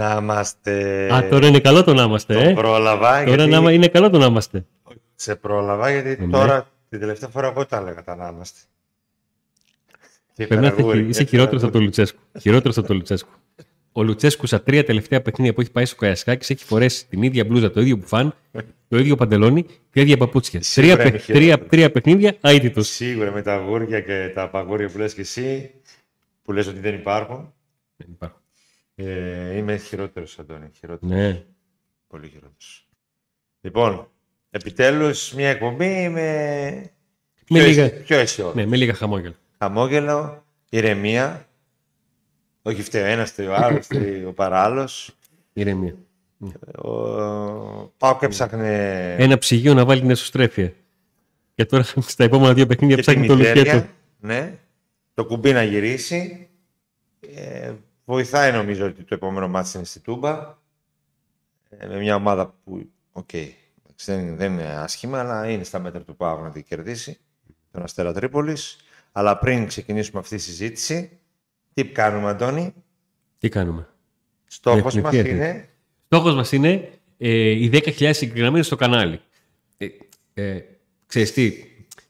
Να είμαστε. Α, τώρα είναι καλό το να είμαστε. Το πρόλαβα. Τώρα γιατί... είναι καλό το να είμαστε. Σε πρόλαβα, γιατί τώρα την τελευταία φορά εγώ τα έλεγα τα να είμαστε. Είσαι χειρότερος από τον Λουτσέσκου. Χειρότερος από τον Λουτσέσκου. Ο Λουτσέσκου στα 3 τελευταία παιχνίδια που έχει πάει στο Καραϊσκάκη έχει φορέσει την ίδια μπλούζα, το ίδιο μπουφάν, το ίδιο παντελόνι και ίδια παπούτσια. Τρία παιχνίδια αίτητος. Σίγουρα με τα γούρια και τα παγούρια που λες και εσύ, που λες ότι δεν υπάρχουν. Δεν υπάρχουν. Είμαι χειρότερος, Αντώνη. Χειρότερος. Ναι. Πολύ χειρότερος. Λοιπόν, επιτέλους μια εκπομπή με αισιόδοξη. Ναι, με λίγα χαμόγελο. Χαμόγελο, ηρεμία. Όχι φταίει ο ένας, ο άλλος, ο παράλληλος. Ηρεμία. ΠΑΟΚ έψαχνε... Ένα ψυγείο να βάλει την εσωστρέφεια. Και τώρα στα επόμενα δύο παιχνίδια ψάχνει το λουκέτο. Ναι. Το κουμπί να γυρίσει. Βοηθάει νομίζω ότι το επόμενο μάτς είναι στη Τούμπα. Με μια ομάδα που δεν είναι άσχημα, αλλά είναι στα μέτρα του ΠΑΟΚ να την κερδίσει. Τον Αστέρα Τρίπολης. Αλλά πριν ξεκινήσουμε αυτή τη συζήτηση, τι κάνουμε, Αντώνη? Τι κάνουμε? Στόχος μας είναι... Στόχος μας είναι οι 10.000 συγγραμμένοι στο κανάλι. Ξέρεις τι,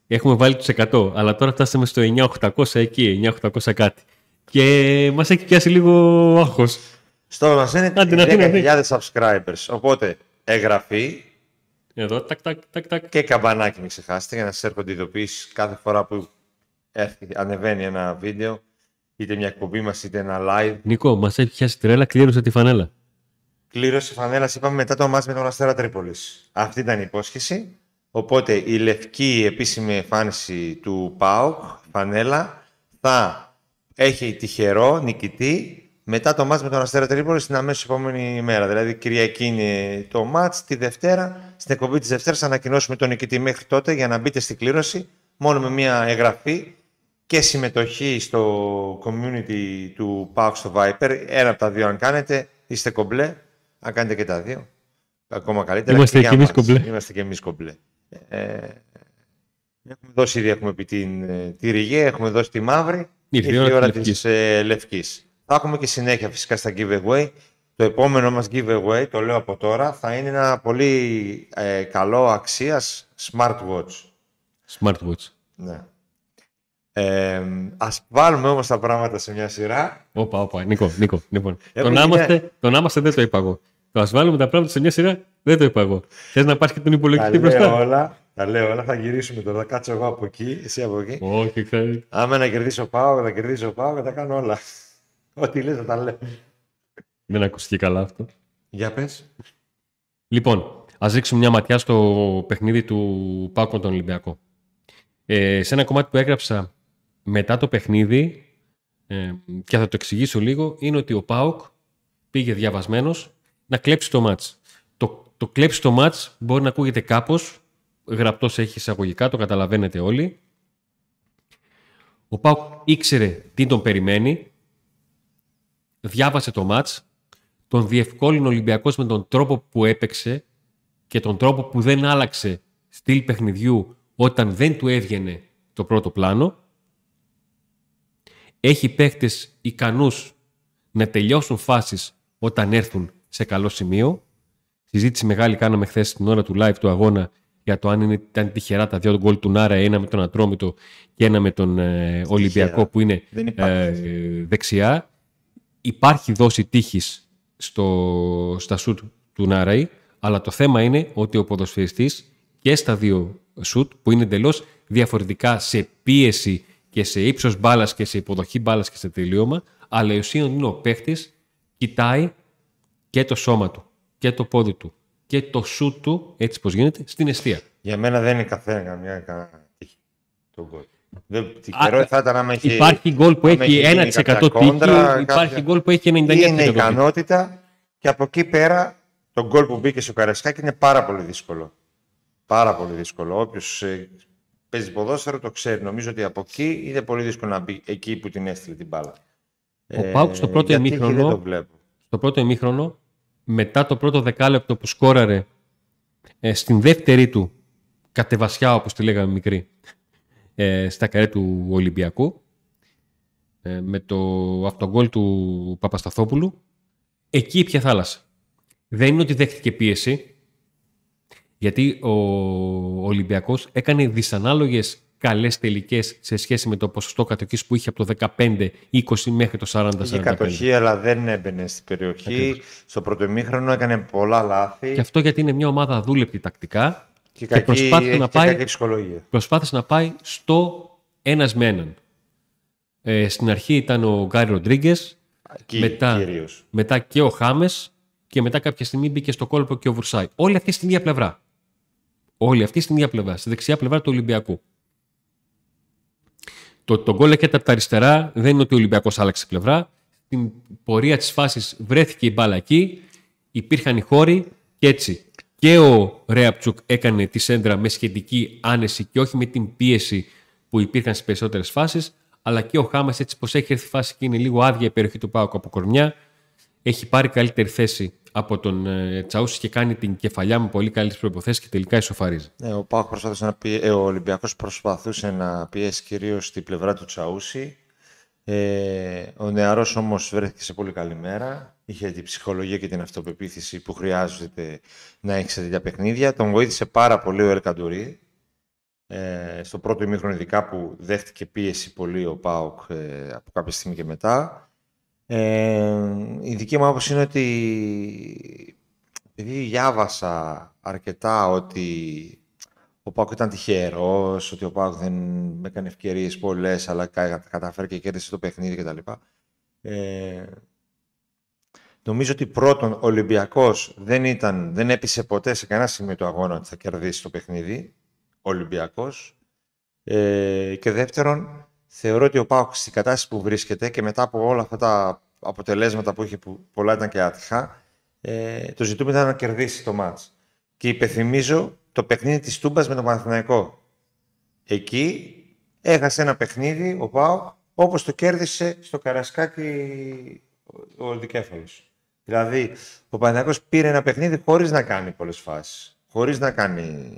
έχουμε βάλει τους 100, αλλά τώρα φτάσαμε στο 9.800 εκεί, 9.800 κάτι. Και μας έχει πιάσει λίγο άγχος. Στόχος μας είναι 10.000 subscribers. Οπότε, εγγραφή... Εδώ, τακ. Και καμπανάκι, μην ξεχάσετε, για να σας έρχονται ειδοποιήσεις κάθε φορά που ανεβαίνει ένα βίντεο. Είτε μια εκπομπή μας, είτε ένα live. Νίκο, μας έχει πιάσει τρέλα, κλήρωσε τη φανέλα. Κλήρωσε η φανέλα, είπαμε, μετά το μάτς με τον Αστέρα Τρίπολης. Αυτή ήταν η υπόσχεση. Οπότε η λευκή επίσημη εμφάνιση του ΠΑΟΚ, φανέλα, θα έχει τυχερό νικητή μετά το μάτς με τον Αστέρα Τρίπολης την αμέσως επόμενη ημέρα. Δηλαδή, Κυριακή είναι το μάτς, τη Δευτέρα. Στην εκπομπή της Δευτέρας ανακοινώσουμε τον νικητή μέχρι τότε για να μπείτε στην κλήρωση μόνο με μια εγγραφή. Και συμμετοχή στο community του ΠΑΟΚ στο Viper. Ένα από τα δύο αν κάνετε, είστε κομπλέ. Αν κάνετε και τα δύο, ακόμα καλύτερα. Είμαστε και εμείς κομπλέ. Έχουμε δώσει ήδη, έχουμε πει τη ριγέ, έχουμε δώσει τη μαύρη. Ήρθε η ώρα της λευκής. Θα έχουμε και συνέχεια φυσικά στα giveaway. Το επόμενο μας giveaway, το λέω από τώρα, θα είναι ένα πολύ καλό αξίας smartwatch. Ναι. Ας βάλουμε όμως τα πράγματα σε μια σειρά. Όπα, Νίκο. Λοιπόν. Το να είμαστε δεν το είπα εγώ. Το ας βάλουμε τα πράγματα σε μια σειρά δεν το είπα εγώ. Θες να πας και τον υπολογιστή μπροστά. Τα λέω όλα, θα γυρίσουμε τώρα. Θα κάτσω εγώ από εκεί, εσύ από εκεί. Όχι, ξέρει. Άμα να κερδίσω πάω, θα τα κάνω όλα. Ό,τι λες θα τα λέω. Μην ακούστηκε καλά αυτό. Για πες. Λοιπόν, ας ρίξουμε μια ματιά στο παιχνίδι του ΠΑΟΚ με τον Ολυμπιακό. Σε ένα κομμάτι που έγραψα μετά το παιχνίδι, και θα το εξηγήσω λίγο, είναι ότι ο ΠΑΟΚ πήγε διαβασμένος να κλέψει το μάτς. Το κλέψει το μάτς μπορεί να ακούγεται κάπως, γραπτός έχει εισαγωγικά, το καταλαβαίνετε όλοι. Ο ΠΑΟΚ ήξερε τι τον περιμένει, διάβασε το μάτς, τον διευκόλυνε ο Ολυμπιακός με τον τρόπο που έπαιξε και τον τρόπο που δεν άλλαξε στυλ παιχνιδιού όταν δεν του έβγαινε το πρώτο πλάνο. Έχει παίχτες ικανούς να τελειώσουν φάσεις όταν έρθουν σε καλό σημείο. Συζήτηση μεγάλη κάναμε χθες την ώρα του live του αγώνα για το αν ήταν τυχερά τα δύο γκολ του Νάρα, ένα με τον Ατρόμητο και ένα με τον Ολυμπιακό που είναι δεξιά. Υπάρχει δόση τύχης στα σουτ του Νάραη, αλλά το θέμα είναι ότι ο ποδοσφαιριστής και στα δύο σουτ που είναι εντελώς διαφορετικά σε πίεση και σε ύψος μπάλας και σε υποδοχή μπάλας και σε τελείωμα, αλλά η ουσία είναι ο παίχτης κοιτάει και το σώμα του και το πόδι του και το σουτ του, έτσι πως γίνεται, στην εστία. Για μένα δεν είναι καμία τύχη το γκολ. Υπάρχει γκολ που έχει 1% τύχη, υπάρχει γκολ που έχει 99% τύχη. Είναι ικανότητα και από εκεί πέρα το γκολ που μπήκε στο Καραϊσκάκη είναι πάρα πολύ δύσκολο. Πάρα πολύ δύσκολο. Όποιος παίζει ποδόσφαιρο το ξέρει. Νομίζω ότι από εκεί είναι πολύ δύσκολο να μπει εκεί που την έστειλε την μπάλα. Ο ΠΑΟΚ στο πρώτο ημίχρονο, μετά το πρώτο δεκάλεπτο που σκόραρε, στην δεύτερη του κατεβασιά, όπως τη λέγαμε μικρή, στα καρέ του Ολυμπιακού, με το αυτογκόλ του Παπασταθόπουλου, εκεί πια θάλασσα. Δεν είναι ότι δέχτηκε πίεση, γιατί ο Ολυμπιακός έκανε δυσανάλογες καλές τελικές σε σχέση με το ποσοστό κατοχής που είχε από το 15-20 μέχρι το 40-45. Είχε κατοχή, αλλά δεν έμπαινε στην περιοχή. Ακριβώς. Στο πρωτοημήχρονο έκανε πολλά λάθη. Και αυτό γιατί είναι μια ομάδα αδούλεπτη τακτικά και προσπάθησε να πάει στο ένας με έναν. Στην αρχή ήταν ο Γκάρι Ροντρίγκες, μετά και ο Χάμες, και μετά κάποια στιγμή μπήκε στο κόλπο και ο Βουρσάη. Όλοι αυτοί στην ίδια πλευρά. Όλοι αυτοί στην ίδια πλευρά, στη δεξιά πλευρά του Ολυμπιακού. Το γκολ έρχεται από τα αριστερά, δεν είναι ότι ο Ολυμπιακός άλλαξε πλευρά. Στην πορεία της φάσης βρέθηκε η μπάλα εκεί, υπήρχαν οι χώροι και έτσι. Και ο Ρέαπτσουκ έκανε τη σέντρα με σχετική άνεση και όχι με την πίεση που υπήρχαν στις περισσότερες φάσεις, αλλά και ο Χάμες, έτσι πως έχει έρθει η φάση και είναι λίγο άδεια η περιοχή του ΠΑΟΚ από κορμιά, έχει πάρει καλύτερη θέση από τον Τσαούσης και κάνει την κεφαλιά με πολύ καλές προϋποθέσεις και τελικά ισοφαρίζει. Ο ΠΑΟΚ προσπαθούσε να ο Ολυμπιακός προσπαθούσε να πιέσει κυρίως στην πλευρά του Τσαούση. Ο νεαρός όμως βρέθηκε σε πολύ καλή μέρα. Είχε την ψυχολογία και την αυτοπεποίθηση που χρειάζεται να έχει σε τέτοια παιχνίδια. Τον βοήθησε πάρα πολύ ο Ερκαντουρή. Στο πρώτο ημίχρονο, ειδικά που δέχτηκε πίεση πολύ ο ΠΑΟΚ από κάποια στιγμή και μετά. Η δική μου άποψη είναι ότι επειδή διάβασα αρκετά ότι ο ΠΑΟΚ ήταν τυχερός, ότι ο ΠΑΟΚ δεν έκανε ευκαιρίες πολλές, αλλά καταφέρει και κέρδισε το παιχνίδι κτλ. Νομίζω ότι πρώτον ο Ολυμπιακός δεν έπεισε ποτέ σε κανένα σημείο του αγώνα ότι θα κερδίσει το παιχνίδι ο Ολυμπιακός, και δεύτερον, θεωρώ ότι ο ΠΑΟΚ στην κατάσταση που βρίσκεται και μετά από όλα αυτά τα αποτελέσματα που είχε, που πολλά ήταν και άτυχα, το ζητούμενο ήταν να κερδίσει το μάτς. Και υπενθυμίζω το παιχνίδι της Τούμπας με τον Παναθηναϊκό. Εκεί έχασε ένα παιχνίδι ο ΠΑΟΚ όπως το κέρδισε στο Καραϊσκάκη ο Δικέφαλος. Δηλαδή ο Παναθηναϊκός πήρε ένα παιχνίδι χωρίς να κάνει πολλές φάσεις, χωρίς να κάνει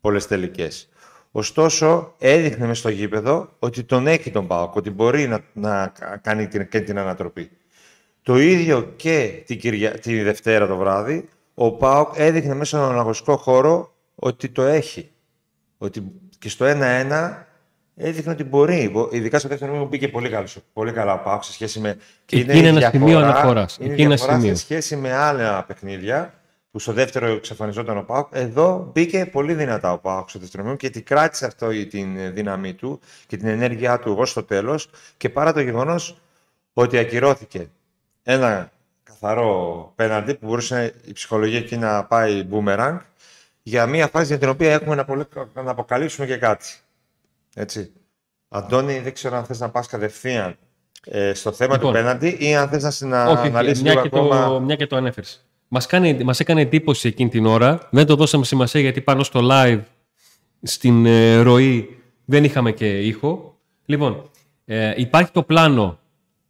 πολλές τελικές. Ωστόσο, έδειχνε μες στο γήπεδο ότι τον έχει τον ΠΑΟΚ, ότι μπορεί να κάνει και την ανατροπή. Το ίδιο και τη Δευτέρα το βράδυ, ο ΠΑΟΚ έδειχνε μέσα στον αγωνιστικό χώρο ότι το έχει. Ότι και στο 1-1 έδειχνε ότι μπορεί. Ειδικά στο δεύτερο μήνυμα μπήκε πολύ καλά ο ΠΑΟΚ σε σχέση με. Είναι ένα σημείο αναφοράς. Είναι ένα σημείο σε σχέση με άλλα παιχνίδια, που στο δεύτερο εξαφανιζόταν ο ΠΑΟΚ. Εδώ μπήκε πολύ δυνατά ο ΠΑΟΚ στο δεύτερο και την κράτησε αυτό την δύναμή του και την ενέργειά του εγώ στο τέλος, και παρά το γεγονός ότι ακυρώθηκε ένα καθαρό πέναντι που μπορούσε η ψυχολογία εκεί να πάει boomerang για μια φάση για την οποία έχουμε να αποκαλύψουμε και κάτι. Έτσι. Αντώνη, δεν ξέρω αν θες να πας κατευθείαν στο θέμα του πέναντι ή αν θες να αναλύσεις λίγο ακόμα. Μια και το ανέφερες. Μας έκανε εντύπωση εκείνη την ώρα. Δεν το δώσαμε σημασία γιατί πάνω στο live, στην ροή, δεν είχαμε και ήχο. Λοιπόν, υπάρχει το πλάνο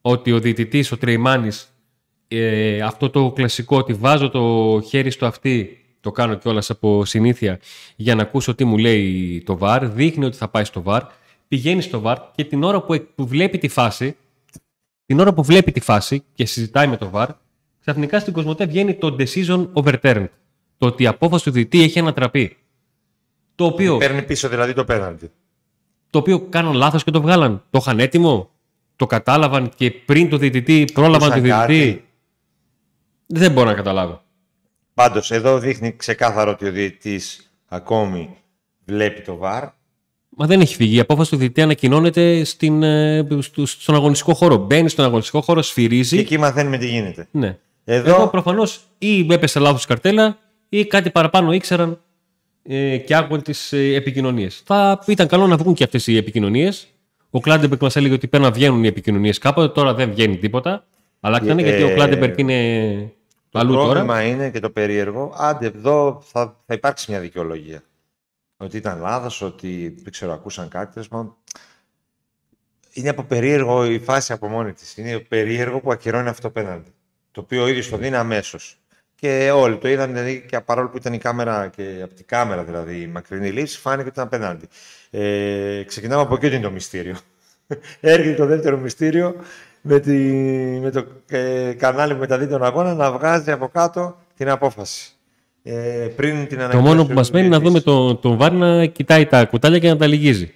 ότι ο διαιτητής, ο Τρεϊμάνης, αυτό το κλασικό ότι βάζω το χέρι στο αυτί, το κάνω κιόλας από συνήθεια, για να ακούσω τι μου λέει το VAR. Δείχνει ότι θα πάει στο VAR. Πηγαίνει στο VAR και την ώρα που βλέπει τη φάση, και συζητάει με το VAR, ξαφνικά στην Κοσμοτέ βγαίνει το decision overturned. Το ότι η απόφαση του διαιτητή έχει ανατραπεί. Το οποίο παίρνει πίσω δηλαδή το πέναντι. Το οποίο κάναν λάθος και το βγάλαν. Το είχαν έτοιμο. Το κατάλαβαν και πριν το διαιτητή πρόλαβαν τον διαιτητή. Δεν μπορώ να καταλάβω. Πάντως εδώ δείχνει ξεκάθαρο ότι ο διαιτητής ακόμη βλέπει το VAR. Μα δεν έχει φύγει. Η απόφαση του διαιτητή ανακοινώνεται στον αγωνιστικό χώρο. Μπαίνει στον αγωνιστικό χώρο, σφυρίζει. Και εκεί μαθαίνουμε τι γίνεται. Ναι. Εδώ προφανώς ή έπεσε λάθος καρτέλα ή κάτι παραπάνω ήξεραν και άκουγαν τις επικοινωνίες. Ήταν καλό να βγουν και αυτές οι επικοινωνίες. Ο Κλάντεμπερκ μας έλεγε ότι πρέπει να βγαίνουν οι επικοινωνίες κάποτε. Τώρα δεν βγαίνει τίποτα. Αλλάξανε γιατί ο Κλάντεμπερκ είναι αλλού τώρα. Το πρόβλημα είναι και το περίεργο. Άντε εδώ θα υπάρξει μια δικαιολογία. Ότι ήταν λάθος, ότι δεν ξέρω, ακούσαν κάτι. Είναι από περίεργο η φάση από μόνη της. Είναι περίεργο που ακυρώνει αυτό το πέναντι. Το οποίο ο ίδιος το δίνει αμέσως. Και όλοι το είδαν, δηλαδή, και παρόλο που ήταν η κάμερα, και από την κάμερα δηλαδή η μακρινή λήψη, φάνηκε ότι ήταν πέναντι. Ξεκινάμε από εκεί, ότι είναι το μυστήριο. Έρχεται το δεύτερο μυστήριο με το κανάλι που μεταδίδει τον αγώνα να βγάζει από κάτω την απόφαση. Πριν την το μόνο που μας μένει να δούμε τον VAR να κοιτάει τα κουτάλια και να τα λυγίζει.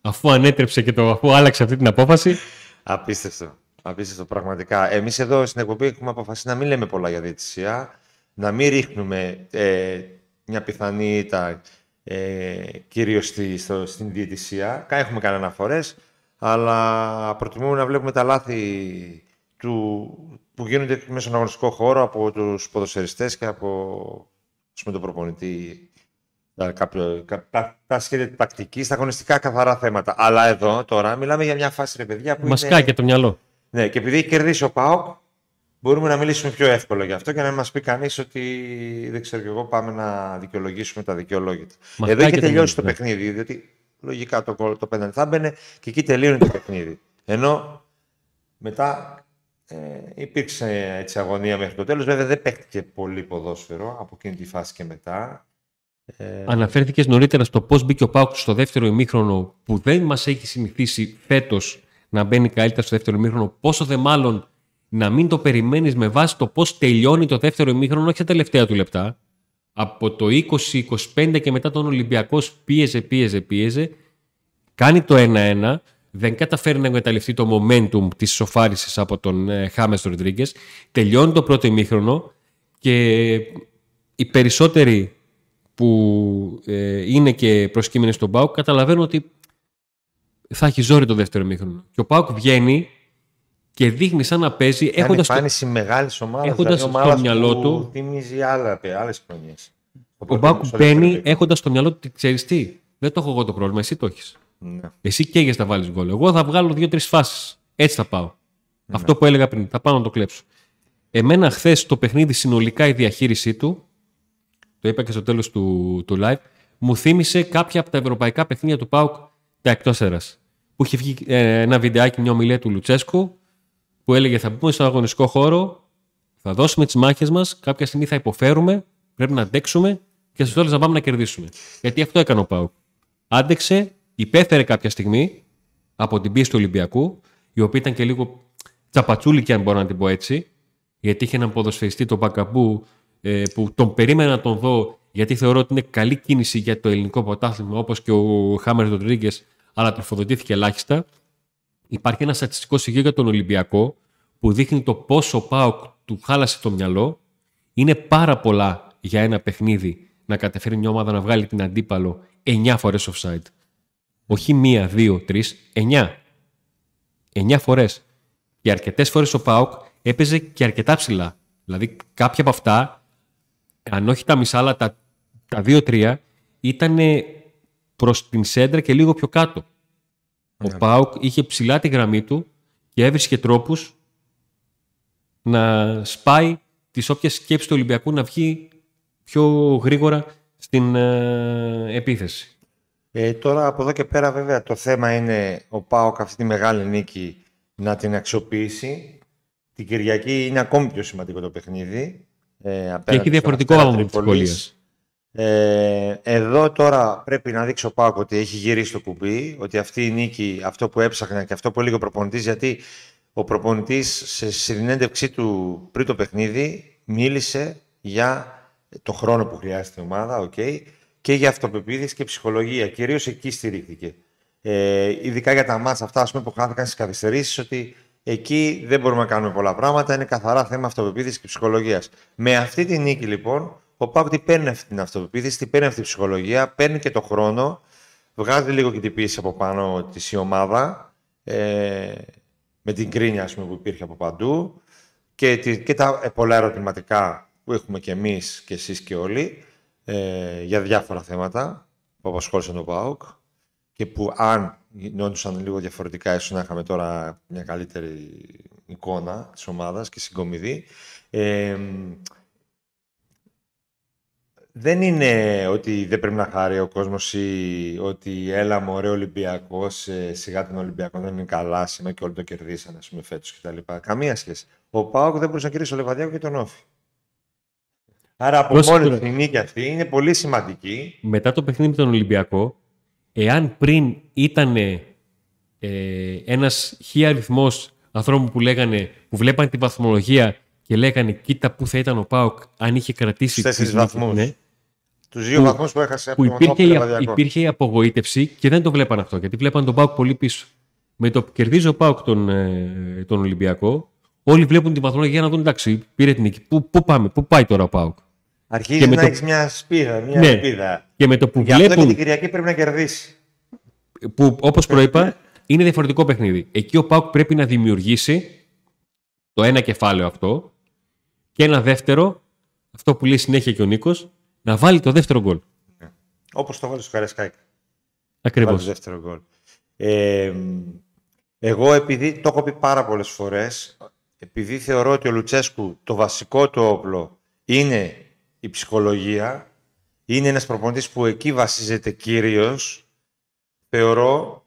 Αφού ανέτρεψε και αφού άλλαξε αυτή την απόφαση. Απίστευτο. Απίστευτο πραγματικά. Εμείς εδώ στην εκπομπή έχουμε αποφασίσει να μην λέμε πολλά για διαιτησία, να μην ρίχνουμε μια πιθανή ήττα κυρίως στην διαιτησία. Έχουμε κάνει αναφορές, αλλά προτιμούμε να βλέπουμε τα λάθη που γίνονται μέσα στον αγωνιστικό χώρο από τους ποδοσφαιριστές και από τον προπονητή. Τα σχέδια τακτικής, τα αγωνιστικά καθαρά θέματα. Αλλά εδώ τώρα μιλάμε για μια φάση, ρε παιδιά, που μασκά και το μυαλό. Ναι, και επειδή έχει κερδίσει ο ΠΑΟΚ, μπορούμε να μιλήσουμε πιο εύκολα γι' αυτό και να μας πει κανείς ότι δεν ξέρω κι εγώ, πάμε να δικαιολογήσουμε τα δικαιολόγητα. Εδώ είχε τελειώσει το παιχνίδι, διότι λογικά το πέναντι θα μπαινε και εκεί τελείωνε το παιχνίδι. Ενώ μετά υπήρξε έτσι αγωνία μέχρι το τέλος. Βέβαια δεν παίχτηκε πολύ ποδόσφαιρο από εκείνη τη φάση και μετά. Αναφέρθηκες νωρίτερα στο πώς μπήκε ο ΠΑΟΚ στο δεύτερο ημίχρονο, που δεν μας έχει συνηθίσει φέτος να μπαίνει καλύτερα στο δεύτερο ημίχρονο. Πόσο δε μάλλον να μην το περιμένεις με βάση το πώς τελειώνει το δεύτερο ημίχρονο, όχι τα τελευταία του λεπτά. Από το 20-25 και μετά τον Ολυμπιακός πίεζε. Κάνει το 1-1. Δεν καταφέρει να εγκαταλειφθεί το momentum της σοφάρισης από τον Χάμες Ροντρίγκες. Τελειώνει το πρώτο ημίχρονο και οι περισσότεροι που είναι και προσκύμενοι στον ΠΑΟΚ καταλαβαίνουν ότι θα έχει ζόρι το δεύτερο ημίχρονο. Και ο ΠΑΟΚ βγαίνει και δείχνει σαν να παίζει, έχοντας δηλαδή στο μυαλό του. Θυμίζει άλλες χρονιές. Ο ΠΑΟΚ μπαίνει έχοντας στο μυαλό του, ξέρεις τι, δεν το έχω εγώ το πρόβλημα, εσύ το έχεις. Ναι. Εσύ καίγες να βάλεις γκολ. Εγώ θα βγάλω 2-3 φάσεις. Έτσι θα πάω. Ναι. Αυτό που έλεγα πριν, θα πάω να το κλέψω. Εμένα χθες το παιχνίδι συνολικά η διαχείρισή του, το είπα και στο τέλος του live, μου θύμισε κάποια από τα ευρωπαϊκά παιχνίδια του ΠΑΟΚ τα εκτός έδρας. Που είχε βγει ένα βιντεάκι, μια ομιλία του Λουτσέσκου, που έλεγε: θα μπούμε στον αγωνιστικό χώρο, θα δώσουμε τις μάχες μας, κάποια στιγμή θα υποφέρουμε, πρέπει να αντέξουμε και στο τέλος να πάμε να κερδίσουμε. Γιατί αυτό έκανε ο ΠΑΟΚ. Άντεξε, υπέφερε κάποια στιγμή από την πίεση του Ολυμπιακού, η οποία ήταν και λίγο τσαπατσούλικη, αν μπορώ να την πω έτσι, γιατί είχε έναν ποδοσφαιριστή, τον Πακαμπού, που τον περίμενα να τον δω, γιατί θεωρώ ότι είναι καλή κίνηση για το ελληνικό πρωτάθλημα, όπως και ο Χάμερ Ροντρίγκες, αλλά τροφοδοτήθηκε ελάχιστα. Υπάρχει ένα στατιστικό στοιχείο για τον Ολυμπιακό που δείχνει το πόσο ΠΑΟΚ του χάλασε το μυαλό. Είναι πάρα πολλά για ένα παιχνίδι να καταφέρει μια ομάδα να βγάλει την αντίπαλο 9 φορές offside. Όχι 1, 2, 3, 9. 9 φορές. Και αρκετές φορές ο ΠΑΟΚ έπαιζε και αρκετά ψηλά. Δηλαδή κάποια από αυτά, αν όχι τα μισά, αλλά τα 2-3 ήταν προς την σέντρα και λίγο πιο κάτω. Ο ΠΑΟΚ είχε ψηλά τη γραμμή του και έβρισκε τρόπους να σπάει τις όποιες σκέψεις του Ολυμπιακού να βγει πιο γρήγορα στην επίθεση. Τώρα από εδώ και πέρα βέβαια το θέμα είναι ο ΠΑΟΚ αυτή τη μεγάλη νίκη να την αξιοποιήσει. Την Κυριακή είναι ακόμη πιο σημαντικό το παιχνίδι. Και έχει διαφορετικό άλμα της Πολίας. Εδώ τώρα πρέπει να δείξει ο ΠΑΟΚ ότι έχει γυρίσει το κουμπί, ότι αυτή η νίκη, αυτό που έψαχνα και αυτό που έλεγε ο προπονητής, γιατί ο προπονητής σε συνέντευξή του πριν το παιχνίδι μίλησε για το χρόνο που χρειάζεται η ομάδα, okay, και για αυτοπεποίθηση και ψυχολογία. Κυρίως εκεί στηρίχθηκε. Ειδικά για τα μάτσα αυτά, ας πούμε, που χάθηκαν στις καθυστερήσεις, ότι εκεί δεν μπορούμε να κάνουμε πολλά πράγματα. Είναι καθαρά θέμα αυτοπεποίθησης και ψυχολογίας. Με αυτή τη νίκη λοιπόν, ο ΠΑΟΚ τι παίρνει αυτή την αυτοπεποίθηση, τι παίρνει αυτή την ψυχολογία, παίρνει και το χρόνο, βγάζει λίγο και την πίεση από πάνω της η ομάδα, με την κρίνια, ας πούμε, που υπήρχε από παντού και τα πολλά ερωτηματικά που έχουμε και εμείς και εσείς και όλοι για διάφορα θέματα που απασχόλησαν τον ΠΑΟΚ και που αν γινόντουσαν λίγο διαφορετικά, ίσως να είχαμε τώρα μια καλύτερη εικόνα της ομάδας και συγκομιδή. Δεν είναι ότι δεν πρέπει να χάρει ο κόσμος ή ότι έλα μωρέ Ολυμπιακός, σιγά τον Ολυμπιακό δεν είναι καλά σήμερα και όλοι το κερδίσαν, ας πούμε, φέτος κτλ. Καμία σχέση. Ο ΠΑΟΚ δεν μπορούσε να κερδίσει τον Λεβαδιάκο και τον Όφη. Άρα από μόνη η νίκη αυτή είναι πολύ σημαντική. Μετά το παιχνίδι με τον Ολυμπιακό, εάν πριν ήταν ένας χι αριθμός ανθρώπων που λέγανε, που βλέπαν την βαθμολογία και λέγανε κοίτα που θα ήταν ο ΠΑΟΚ αν είχε κρατήσει τους βαθμούς. Ναι, τους δύο βαθμούς που έχασε από τον Παναθηναϊκό. Υπήρχε η απογοήτευση και δεν το βλέπαν αυτό, γιατί βλέπαν τον ΠΑΟΚ πολύ πίσω. Με το που κερδίζει ο ΠΑΟΚ τον Ολυμπιακό, όλοι βλέπουν την βαθμολογία για να δουν εντάξει, πήρε την νίκη. Πού πάμε, πού πάει τώρα ο ΠΑΟΚ. Αρχίζει να έχει μια σπίδα, μια ελπίδα. Και με το που βλέπουν. Αυτό και την Κυριακή πρέπει να κερδίσει. Που όπως προείπα, είναι διαφορετικό παιχνίδι. Εκεί ο ΠΑΟΚ πρέπει να δημιουργήσει το ένα κεφάλαιο αυτό και ένα δεύτερο, αυτό που λέει συνέχεια και ο Νίκος, να βάλει το δεύτερο γκολ. Όπως το βάλει στο Καραϊσκάκη. Ακριβώς. Το δεύτερο γκολ. Εγώ επειδή το έχω πει πάρα πολλές φορές, επειδή θεωρώ ότι ο Λουτσέσκου το βασικό του όπλο είναι η ψυχολογία, είναι ένας προπονητής που εκεί βασίζεται κυρίως, θεωρώ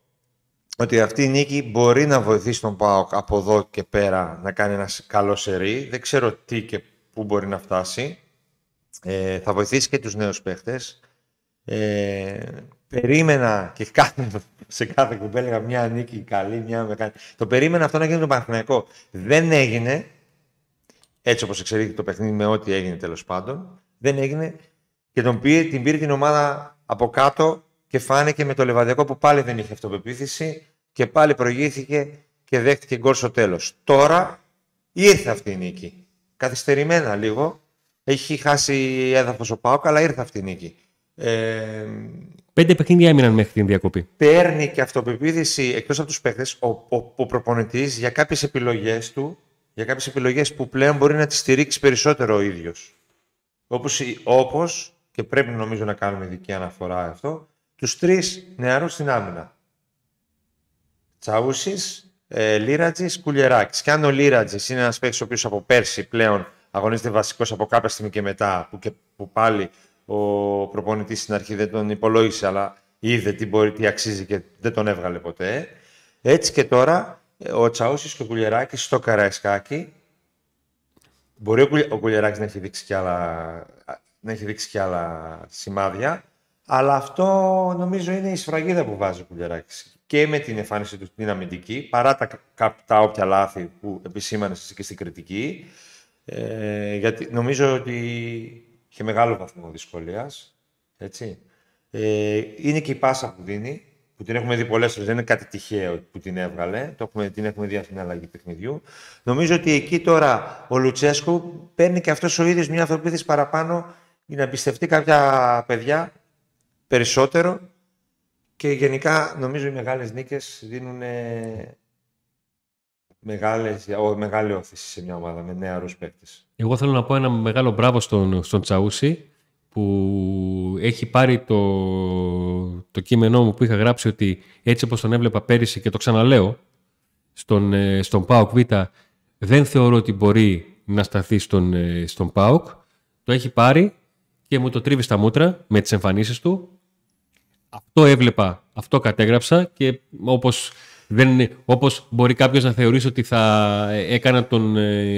ότι αυτή η νίκη μπορεί να βοηθήσει τον ΠΑΟΚ από εδώ και πέρα να κάνει ένα καλό σερί. Δεν ξέρω τι και πού μπορεί να φτάσει. Θα βοηθήσει και τους νέους παίχτες. Περίμενα και σε κάθε κουμπέλα μια νίκη καλή, μια μεγάλη. Το περίμενα αυτό να γίνει το Παναθηναϊκό. Δεν έγινε, έτσι όπως εξελίχθηκε το παιχνίδι με ό,τι έγινε τέλος πάντων, δεν έγινε και την πήρε την ομάδα από κάτω και φάνηκε με το Λεβαδιακό που πάλι δεν είχε αυτοπεποίθηση και πάλι προηγήθηκε και δέχτηκε γκολ στο τέλος. Τώρα ήρθε αυτή η νίκη. Καθυστερημένα λίγο. Έχει χάσει έδαφος ο ΠΑΟΚ, αλλά ήρθε αυτή η νίκη. 5 παιχνίδια έμειναν μέχρι την διακοπή. Παίρνει και αυτοπεποίθηση εκτός από τους παίκτες ο προπονητής για κάποιες επιλογές του, για κάποιες επιλογές που πλέον μπορεί να τις στηρίξει περισσότερο ο ίδιος. Όπως και πρέπει νομίζω να κάνουμε ειδική αναφορά αυτό, τους 3 νεαρούς στην άμυνα. Τσαούσης, Λίρατζης, Κουλιεράκης. Και αν ο Λίρατζης είναι ένας παίκτης ο οποίος από πέρσι πλέον αγωνίζεται βασικός από κάποια στιγμή και μετά, που πάλι ο προπονητής στην αρχή δεν τον υπολόγισε, αλλά είδε τι αξίζει και δεν τον έβγαλε ποτέ. Έτσι και τώρα ο Τσαούσης και ο Κουλιεράκης στο Καραϊσκάκη. Μπορεί ο Κουλιεράκης να έχει δείξει κι άλλα σημάδια, αλλά αυτό νομίζω είναι η σφραγίδα που βάζει ο Κουλιεράκης. Και με την εμφάνιση του στην αμυντική, παρά τα όποια λάθη που επισήμανε και στην κριτική, γιατί νομίζω ότι είχε μεγάλο βαθμό δυσκολίας. Είναι και η πάσα που δίνει, που την έχουμε δει πολλές φορές. Δεν είναι κάτι τυχαίο που την έβγαλε. Την έχουμε δει αυτή την αλλαγή παιχνιδιού. Νομίζω ότι εκεί τώρα ο Λουτσέσκου παίρνει και αυτός ο ίδιος μια αυτοπεποίθηση παραπάνω για να εμπιστευτεί κάποια παιδιά περισσότερο. Και γενικά νομίζω οι μεγάλες νίκες δίνουν μεγάλη όθηση σε μια ομάδα με νεαρούς παίκτες. Εγώ θέλω να πω ένα μεγάλο μπράβο στον Τσαούση που έχει πάρει το κείμενό μου που είχα γράψει ότι έτσι όπως τον έβλεπα πέρυσι και το ξαναλέω στον ΠΑΟΚ Β, δεν θεωρώ ότι μπορεί να σταθεί στον ΠΑΟΚ. Το έχει πάρει και μου το τρίβει στα μούτρα με τις εμφανίσεις του. Αυτό έβλεπα, αυτό κατέγραψα και όπως μπορεί κάποιος να θεωρήσει ότι θα έκανα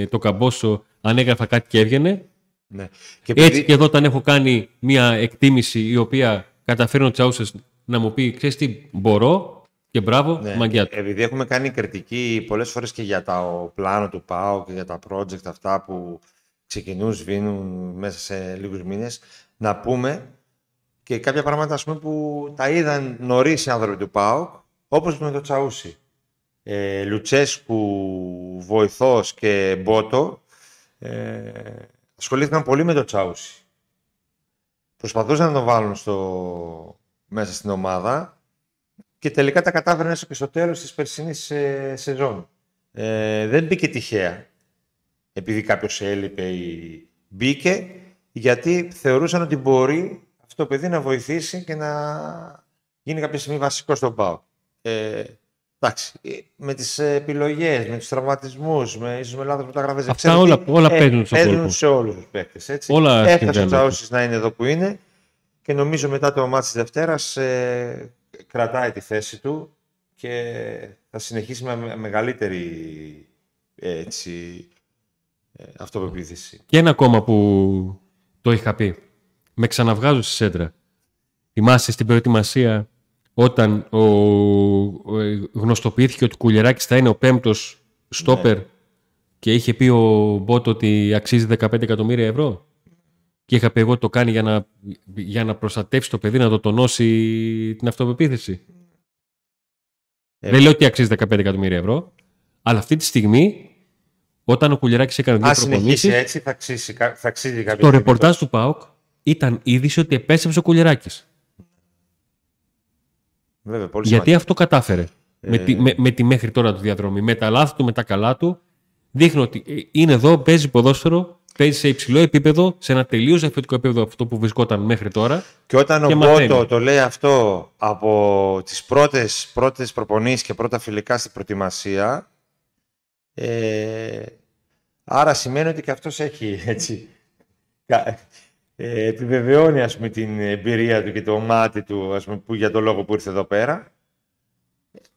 τον καμπόσο αν έγραφα κάτι και έβγαινε. Ναι. Έτσι και εδώ όταν έχω κάνει μια εκτίμηση η οποία καταφέρνει ο Τσαούσες να μου πει ξέρεις τι μπορώ και μπράβο, ναι, μαγκιά του. Επειδή έχουμε κάνει κριτική πολλές φορές και για το πλάνο του ΠΑΟ και για τα project αυτά που ξεκινούν, σβήνουν μέσα σε λίγους μήνες, να πούμε και κάποια πράγματα που τα είδαν νωρίς οι άνθρωποι του ΠΑΟ. Όπως με το Τσαούσι, Λουτσέσκου, Βοηθός και Μπότο ασχολήθηκαν πολύ με το Τσαούσι. Προσπαθούσαν να το βάλουν μέσα στην ομάδα και τελικά τα κατάφεραν έστω και στο τέλος της περσινής σεζόν. Δεν μπήκε τυχαία επειδή κάποιος έλειπε ή μπήκε, γιατί θεωρούσαν ότι μπορεί αυτό το παιδί να βοηθήσει και να γίνει κάποια στιγμή βασικό στον ΠΑΟΚ. Εντάξει, με τις επιλογές, με τους τραυματισμούς, ίσως με λάθος μεταγραφές. Αυτά όλα παίρνουν στον κόσμο. Παίρνουν σε όλους τους παίκτες. Έφτασε ο Τσαούσης να είναι εδώ που είναι και νομίζω μετά το μάτς της Δευτέρας κρατάει τη θέση του και θα συνεχίσει με μεγαλύτερη αυτοπεποίθηση. Και ένα ακόμα που το είχα πει. Με ξαναβγάζω στη σέντρα. Θυμάσαι στην προετοιμασία όταν γνωστοποιήθηκε ότι ο Κουλιεράκης θα είναι ο 5ος στόπερ ναι. Και είχε πει ο Μπότο ότι αξίζει 15 εκατομμύρια ευρώ. Και είχα πει εγώ το κάνει για να προστατεύσει το παιδί, να το τονώσει την αυτοπεποίθηση. Δεν λέω ότι αξίζει 15 εκατομμύρια ευρώ, αλλά αυτή τη στιγμή, όταν ο Κουλιεράκης έκανε δύο προπονήσεις. Έτσι, θα αξίζει κάποιο. Το ρεπορτάζ του ΠΑΟΚ ήταν είδηση ότι επέστρεψε ο Κουλιεράκης. Βέβαια, πολύ γιατί σημαντικό. Αυτό κατάφερε. Με τη μέχρι τώρα του διαδρομή. Με τα λάθη του, με τα καλά του. Δείχνει ότι είναι εδώ, παίζει ποδόσφαιρο, παίζει σε υψηλό επίπεδο, σε ένα τελείως διαφορετικό επίπεδο από αυτό που βρισκόταν μέχρι τώρα. Και όταν ο Μπότο το λέει αυτό από τις πρώτες προπονήσεις και πρώτα φιλικά στην προετοιμασία, άρα σημαίνει ότι και αυτός έχει έτσι. Επιβεβαιώνει ας πούμε, την εμπειρία του και το μάτι του ας πούμε, που για τον λόγο που ήρθε εδώ πέρα.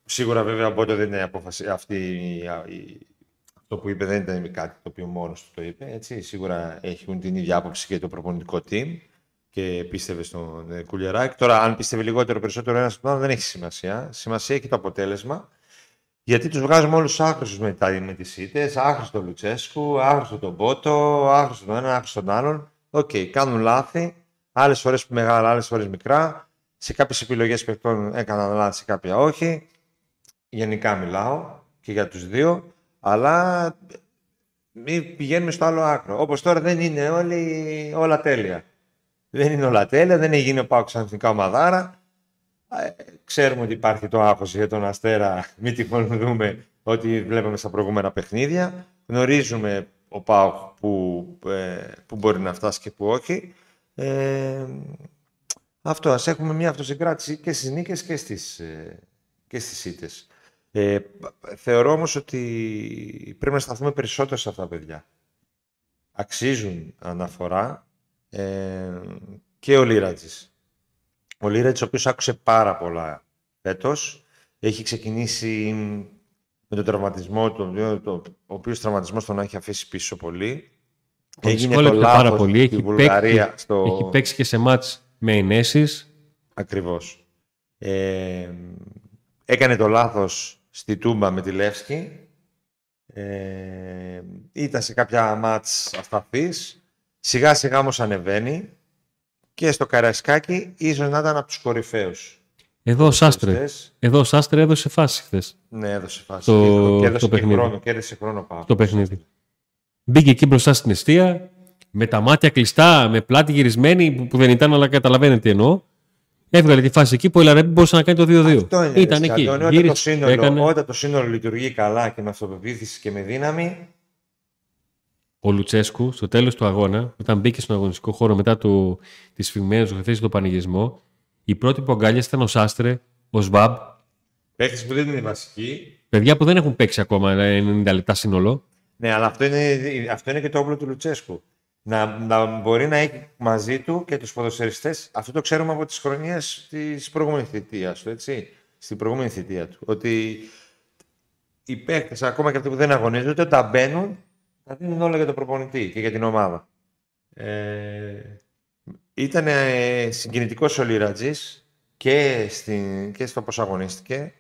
Σίγουρα βέβαια ο Μπότο δεν είναι απόφαση αυτή η. Το που είπε δεν ήταν κάτι το οποίο μόνος του το είπε. Έτσι. Σίγουρα έχουν την ίδια άποψη και το προπονητικό team και πίστευε στον Κουλιεράκη. Τώρα, αν πίστευε λιγότερο περισσότερο ένας στον άλλο, δεν έχει σημασία. Σημασία έχει το αποτέλεσμα. Γιατί τους βγάζουμε όλους άχρηστους με τις ήττες. Άχρηστο τον Λουτσέσκου, άχρηστο τον Μπότο, άχρηστο τον ένα, άχρηστο τον άλλον. Οκ, κάνουν λάθη. Άλλες φορές μεγάλα, άλλες φορές μικρά. Σε κάποιες επιλογές παιχτών έκαναν λάθη, σε κάποια όχι. Γενικά μιλάω και για τους δύο. Αλλά μην πηγαίνουμε στο άλλο άκρο. Όπως τώρα δεν είναι όλα τέλεια. Δεν είναι όλα τέλεια, δεν έχει γίνει ο ΠΑΟΚ σαν εθνικά ομαδάρα. Ξέρουμε ότι υπάρχει το άγχος για τον Αστέρα. Μην τυχόν δούμε ότι βλέπαμε στα προηγούμενα παιχνίδια. Γνωρίζουμε ο ΠΑΟΚ που μπορεί να φτάσει και που όχι. Αυτό, ας έχουμε μια αυτοσυγκράτηση και στις νίκες και στις ήττες. Θεωρώ όμως ότι πρέπει να σταθούμε περισσότερο σε αυτά τα παιδιά. Αξίζουν αναφορά και ο Λίρατζης. Ο Λίρατζης ο οποίος άκουσε πάρα πολλά φέτος. Έχει ξεκινήσει με τον τραυματισμό του, ο οποίος τραυματισμός τον έχει αφήσει πίσω πολύ. Έγινε το λάθος στη Βουλγαρία. Έχει παίξει και σε μάτς με ενέσεις. Ακριβώς. Έκανε το λάθος στη Τούμπα με τη Λεύσκη, ήταν σε κάποια μάτς ασταθής, σιγά σιγά όμως ανεβαίνει και στο Καραϊσκάκη ίσως να ήταν από τους κορυφαίους. Εδώ ο Σάστρε έδωσε φάση χθες. Ναι, έδωσε φάση. Κέρδισε χρόνο. Το παιχνίδι. Μπήκε εκεί μπροστά στην εστία, με τα μάτια κλειστά, με πλάτη γυρισμένη, που δεν ήταν, αλλά καταλαβαίνετε τι εννοώ. Έβγαλε τη φάση εκεί που η Λαρέμπη μπορούσε να κάνει το 2-2. Αυτό είναι. Ήταν εκεί. Όταν το σύνολο λειτουργεί καλά και με αυτοπεποίθηση και με δύναμη. Ο Λουτσέσκου στο τέλος του αγώνα, όταν μπήκε στον αγωνιστικό χώρο μετά τις φημμένες ζωγραφίες του πανηγισμό, η πρώτη που αγκάλιασε ήταν ο Σάστρε, ο Σβάμπ. Παίχτες που δεν είναι βασικοί. Παιδιά που δεν έχουν παίξει ακόμα 90 λεπτά σύνολο. Ναι, αλλά αυτό είναι και το όπλο του Λουτσέσκου. Να μπορεί να έχει μαζί του και τους ποδοσφαιριστές. Αυτό το ξέρουμε από τις χρονιές της προηγούμενης θητείας του, έτσι. Στην προηγούμενη θητεία του. Ότι οι παίκτες, ακόμα και αυτοί που δεν αγωνίζονται, όταν μπαίνουν, θα δίνουν όλα για τον προπονητή και για την ομάδα. Ήταν συγκινητικός ο Λίρατζης και στο πώς αγωνίστηκε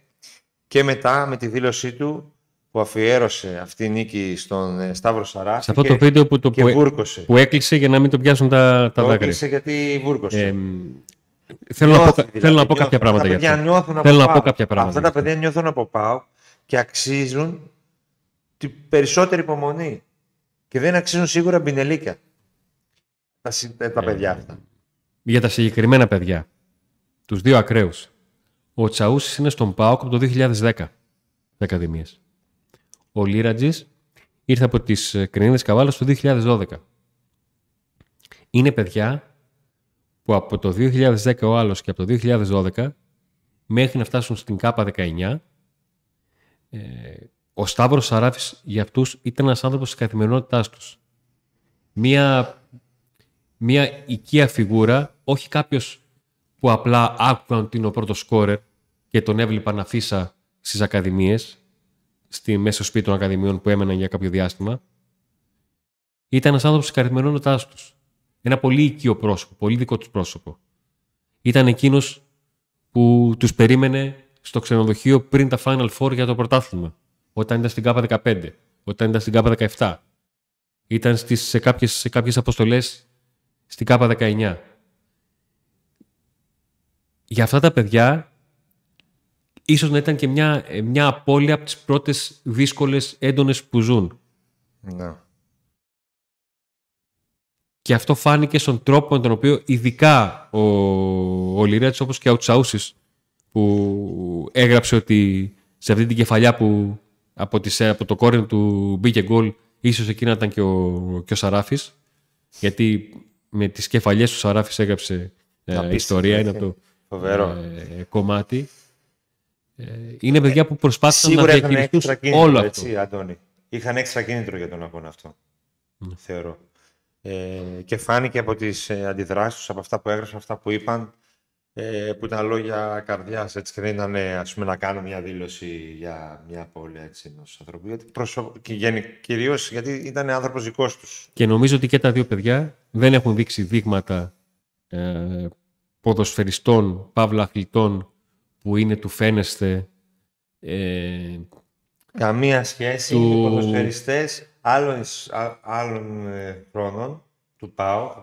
και μετά με τη δήλωσή του που αφιέρωσε αυτή η νίκη στον Σταύρο Σαράφη. Σε αυτό το βίντεο που έκλεισε για να μην το πιάσουν τα δάκρυα. Έκλεισε γιατί βούρκωσε. Θέλω να πω κάποια πράγματα για αυτό. Αυτά τα παιδιά νιώθουν από ΠΑΟΚ και αξίζουν την περισσότερη υπομονή. Και δεν αξίζουν σίγουρα μπινελίκια. Τα παιδιά αυτά. Για τα συγκεκριμένα παιδιά, τους δύο ακραίους. Ο Τσαούσης είναι στον ΠΑΟΚ από το 2010. Ακαδημίες. Ο Λίρατζης ήρθε από τις Κρινίδες Καβάλας το 2012. Είναι παιδιά που από το 2010 ο άλλος και από το 2012 μέχρι να φτάσουν στην K19 ο Σταύρος Σαράφης για αυτούς ήταν ένας άνθρωπος της καθημερινότητάς τους. Μια οικία φιγούρα, όχι κάποιος που απλά άκουγαν ότι είναι ο πρώτος σκόρερ και τον έβλεπαν αφίσα στις ακαδημίες, μέσα στο σπίτι των ακαδημιών που έμεναν για κάποιο διάστημα. Ήταν ένας άνθρωπος της καθημερινότητάς τους. Ένα πολύ οικείο πρόσωπο, πολύ δικό τους πρόσωπο. Ήταν εκείνος που τους περίμενε στο ξενοδοχείο πριν τα Final Four για το πρωτάθλημα. όταν ήταν στην ΚΑΠΑ 15, όταν ήταν στην ΚΑΠΑ 17, ήταν σε κάποιες αποστολές στην ΚΑΠΑ 19. Για αυτά τα παιδιά ίσως να ήταν και μια απώλεια από τις πρώτες δύσκολες έντονες που ζουν. Ναι. Και αυτό φάνηκε στον τρόπο με τον οποίο ειδικά ο Λίρατζης, όπως και ο Τσαούσης, που έγραψε ότι σε αυτή την κεφαλιά που από το κόρνερ του μπήκε γκολ, ίσως εκείνα ήταν και ο Σαράφης, γιατί με τις κεφαλιές του Σαράφης έγραψε ιστορία, είναι από το κομμάτι. Είναι παιδιά που προσπάθησαν να διακυριστούν όλο αυτό. Σίγουρα Αντώνη, είχαν έξτρα κίνητρο για τον αγώνα αυτό, θεωρώ. Και φάνηκε από τις αντιδράσεις τους, από αυτά που έγραψαν, αυτά που είπαν, που ήταν λόγια καρδιάς, έτσι, και δεν ήταν, ας πούμε, να κάνω μια δήλωση για μια απώλεια ενός ανθρώπου, γιατί κυρίως γιατί ήταν άνθρωπος δικός τους. Και νομίζω ότι και τα δύο παιδιά δεν έχουν δείξει δείγματα ποδοσφαιριστών, παύλα αθλητών, που είναι του φαίνεστε καμία σχέση με του ποδοσφαιριστές άλλων χρόνων του ΠΑΟΚ,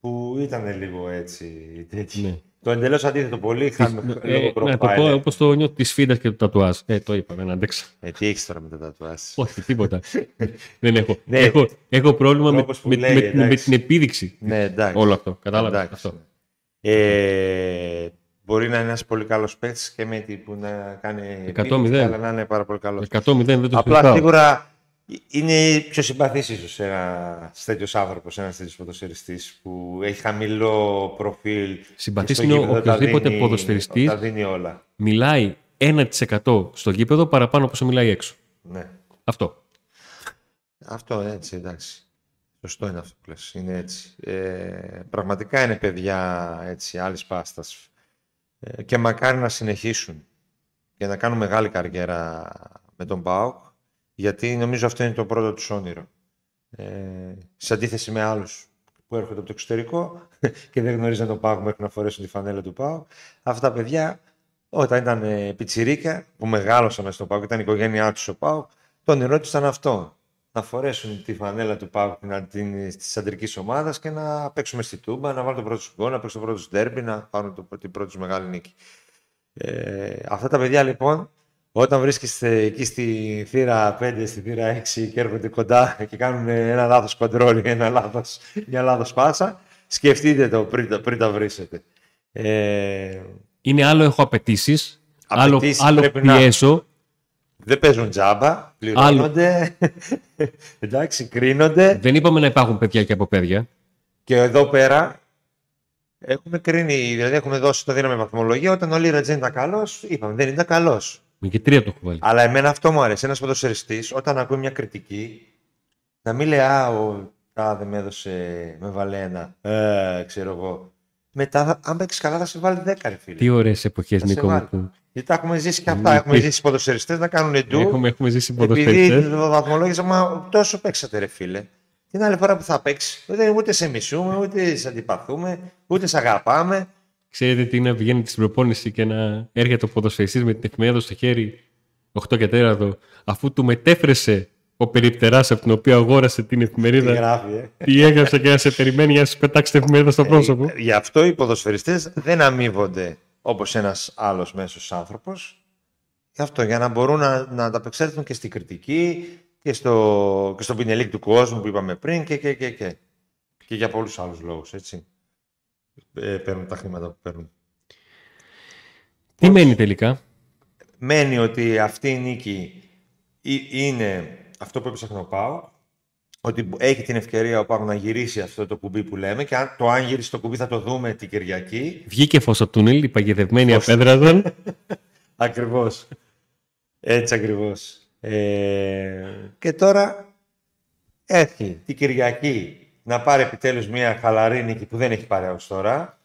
που ήταν λίγο έτσι. Ναι. Το εντελώς αντίθετο, πολύ είχαμε λόγω προφάιλ. Ναι, όπως το νιώθω της φίδας και του τατουάζ. Το είπαμε, να αντέξα. Τι έχεις τώρα με το τατουάζ? Όχι, τίποτα. Δεν έχω. Ναι. Έχω πρόβλημα με την επίδειξη. Ναι, όλο αυτό, κατάλαβα αυτό. Μπορεί να είναι ένας πολύ καλός παίκτης και με τι που να κάνει επίδειξη, αλλά να είναι πάρα πολύ καλός. 100-0, δεν το απλά σίγουρα. Είναι πιο συμπαθής ίσως ένας τέτοιος άνθρωπος, ένας τέτοιος ποδοσφαιριστής που έχει χαμηλό προφίλ. Συμπαθής είναι οποιοδήποτε ποδοσφαιριστής μιλάει 1% στο γήπεδο παραπάνω από όσο μιλάει έξω. Ναι. Αυτό έτσι, εντάξει. Σωστό είναι αυτό που λες. Είναι έτσι. Πραγματικά είναι παιδιά έτσι, άλλης πάστας. Και μακάρι να συνεχίσουν για να κάνουν μεγάλη καριέρα με τον ΠΑΟΚ. Γιατί νομίζω αυτό είναι το πρώτο τους όνειρο. Σε αντίθεση με άλλους που έρχονται από το εξωτερικό και δεν γνωρίζουν τον ΠΑΟΚ μέχρι να φορέσουν τη φανέλα του ΠΑΟΚ. Αυτά τα παιδιά, όταν ήταν πιτσιρίκα, που μεγάλωσαν μέσα στον ΠΑΟΚ, ήταν η οικογένειά τους ο ΠΑΟΚ, το όνειρό τους ήταν αυτό. Να φορέσουν τη φανέλα του ΠΑΟΚ της αντρικής ομάδας και να παίξουμε στη Τούμπα, να βάλουν το πρώτο γκολ, να παίξουν το πρώτο ντέρμπι, να πάρουν την πρώτη τους μεγάλη νίκη. Αυτά τα παιδιά λοιπόν. Όταν βρίσκεστε εκεί στη θύρα 5, στη θύρα 6 και έρχονται κοντά και κάνουν ένα λάθος κοντρόλ, μια λάθος πάσα, σκεφτείτε το πριν τα βρίσκετε. Είναι άλλο έχω απαιτήσεις, άλλο πιέσω. Δεν παίζουν τζάμπα, πληρώνονται, εντάξει, κρίνονται. Δεν είπαμε να υπάρχουν παιδιά και από παιδιά. Και εδώ πέρα... Έχουμε κρίνει, δηλαδή έχουμε δώσει το δύναμη βαθμολογία. Όταν ο Λίρατζης δεν ήταν καλός, είπαμε δεν ήταν καλός. Και 3 το έχω βάλει. Αλλά εμένα αυτό μου αρέσει. Ένας ποδοσφαιριστής, όταν ακούει μια κριτική, να μην λέει ο τάδε με έδωσε, με βάλε ένα. Ξέρω εγώ. Μετά, αν παίξει καλά, θα σε βάλει 10, ρε φίλε. Τι ωραίες εποχές, Νίκο μου. Γιατί τα έχουμε ζήσει και αυτά. Έχουμε ζήσει ποδοσφαιριστές να κάνουν ντου. Έχουμε ζήσει ποδοσφαιριστές. Επειδή το βαθμολόγησαμε, τόσο παίξατε, ρε φίλε. Την άλλη φορά που θα παίξει, ούτε σε μισούμε, ούτε σε αντιπαθούμε, ούτε σε αγαπάμε. Ξέρετε τι είναι να πηγαίνει στην προπόνηση και να έρχεται ο ποδοσφαιριστής με την εφημερίδα στο χέρι 8 και τέταρτο, αφού του μετέφρασε ο περιπτεράς από την οποία αγόρασε την εφημερίδα. Τι έγραψε και να σε περιμένει για να σου πετάξει την εφημερίδα στο πρόσωπο. Γι' αυτό οι ποδοσφαιριστές δεν αμείβονται όπως ένας άλλος μέσος άνθρωπος. Γι' αυτό, για να μπορούν να ανταπεξέλθουν και στην κριτική και στον πινελίκ του κόσμου που είπαμε πριν και για πολλούς άλλους λόγους, έτσι. Παίρνουν τα χρήματα που παίρνουν. Τι μένει τελικά? Μένει ότι αυτή η νίκη είναι αυτό που έψαχνα ο ΠΑΟΚ, ότι έχει την ευκαιρία ο ΠΑΟΚ να γυρίσει αυτό το κουμπί που λέμε, και αν γυρίσει το κουμπί θα το δούμε την Κυριακή. Βγήκε φως από τούνελ, οι παγιδευμένοι απέδραζαν. Ακριβώς. Έτσι ακριβώς. Και τώρα έχει την Κυριακή να πάρει επιτέλους μια χαλαρή νίκη που δεν έχει πάρει ως τώρα.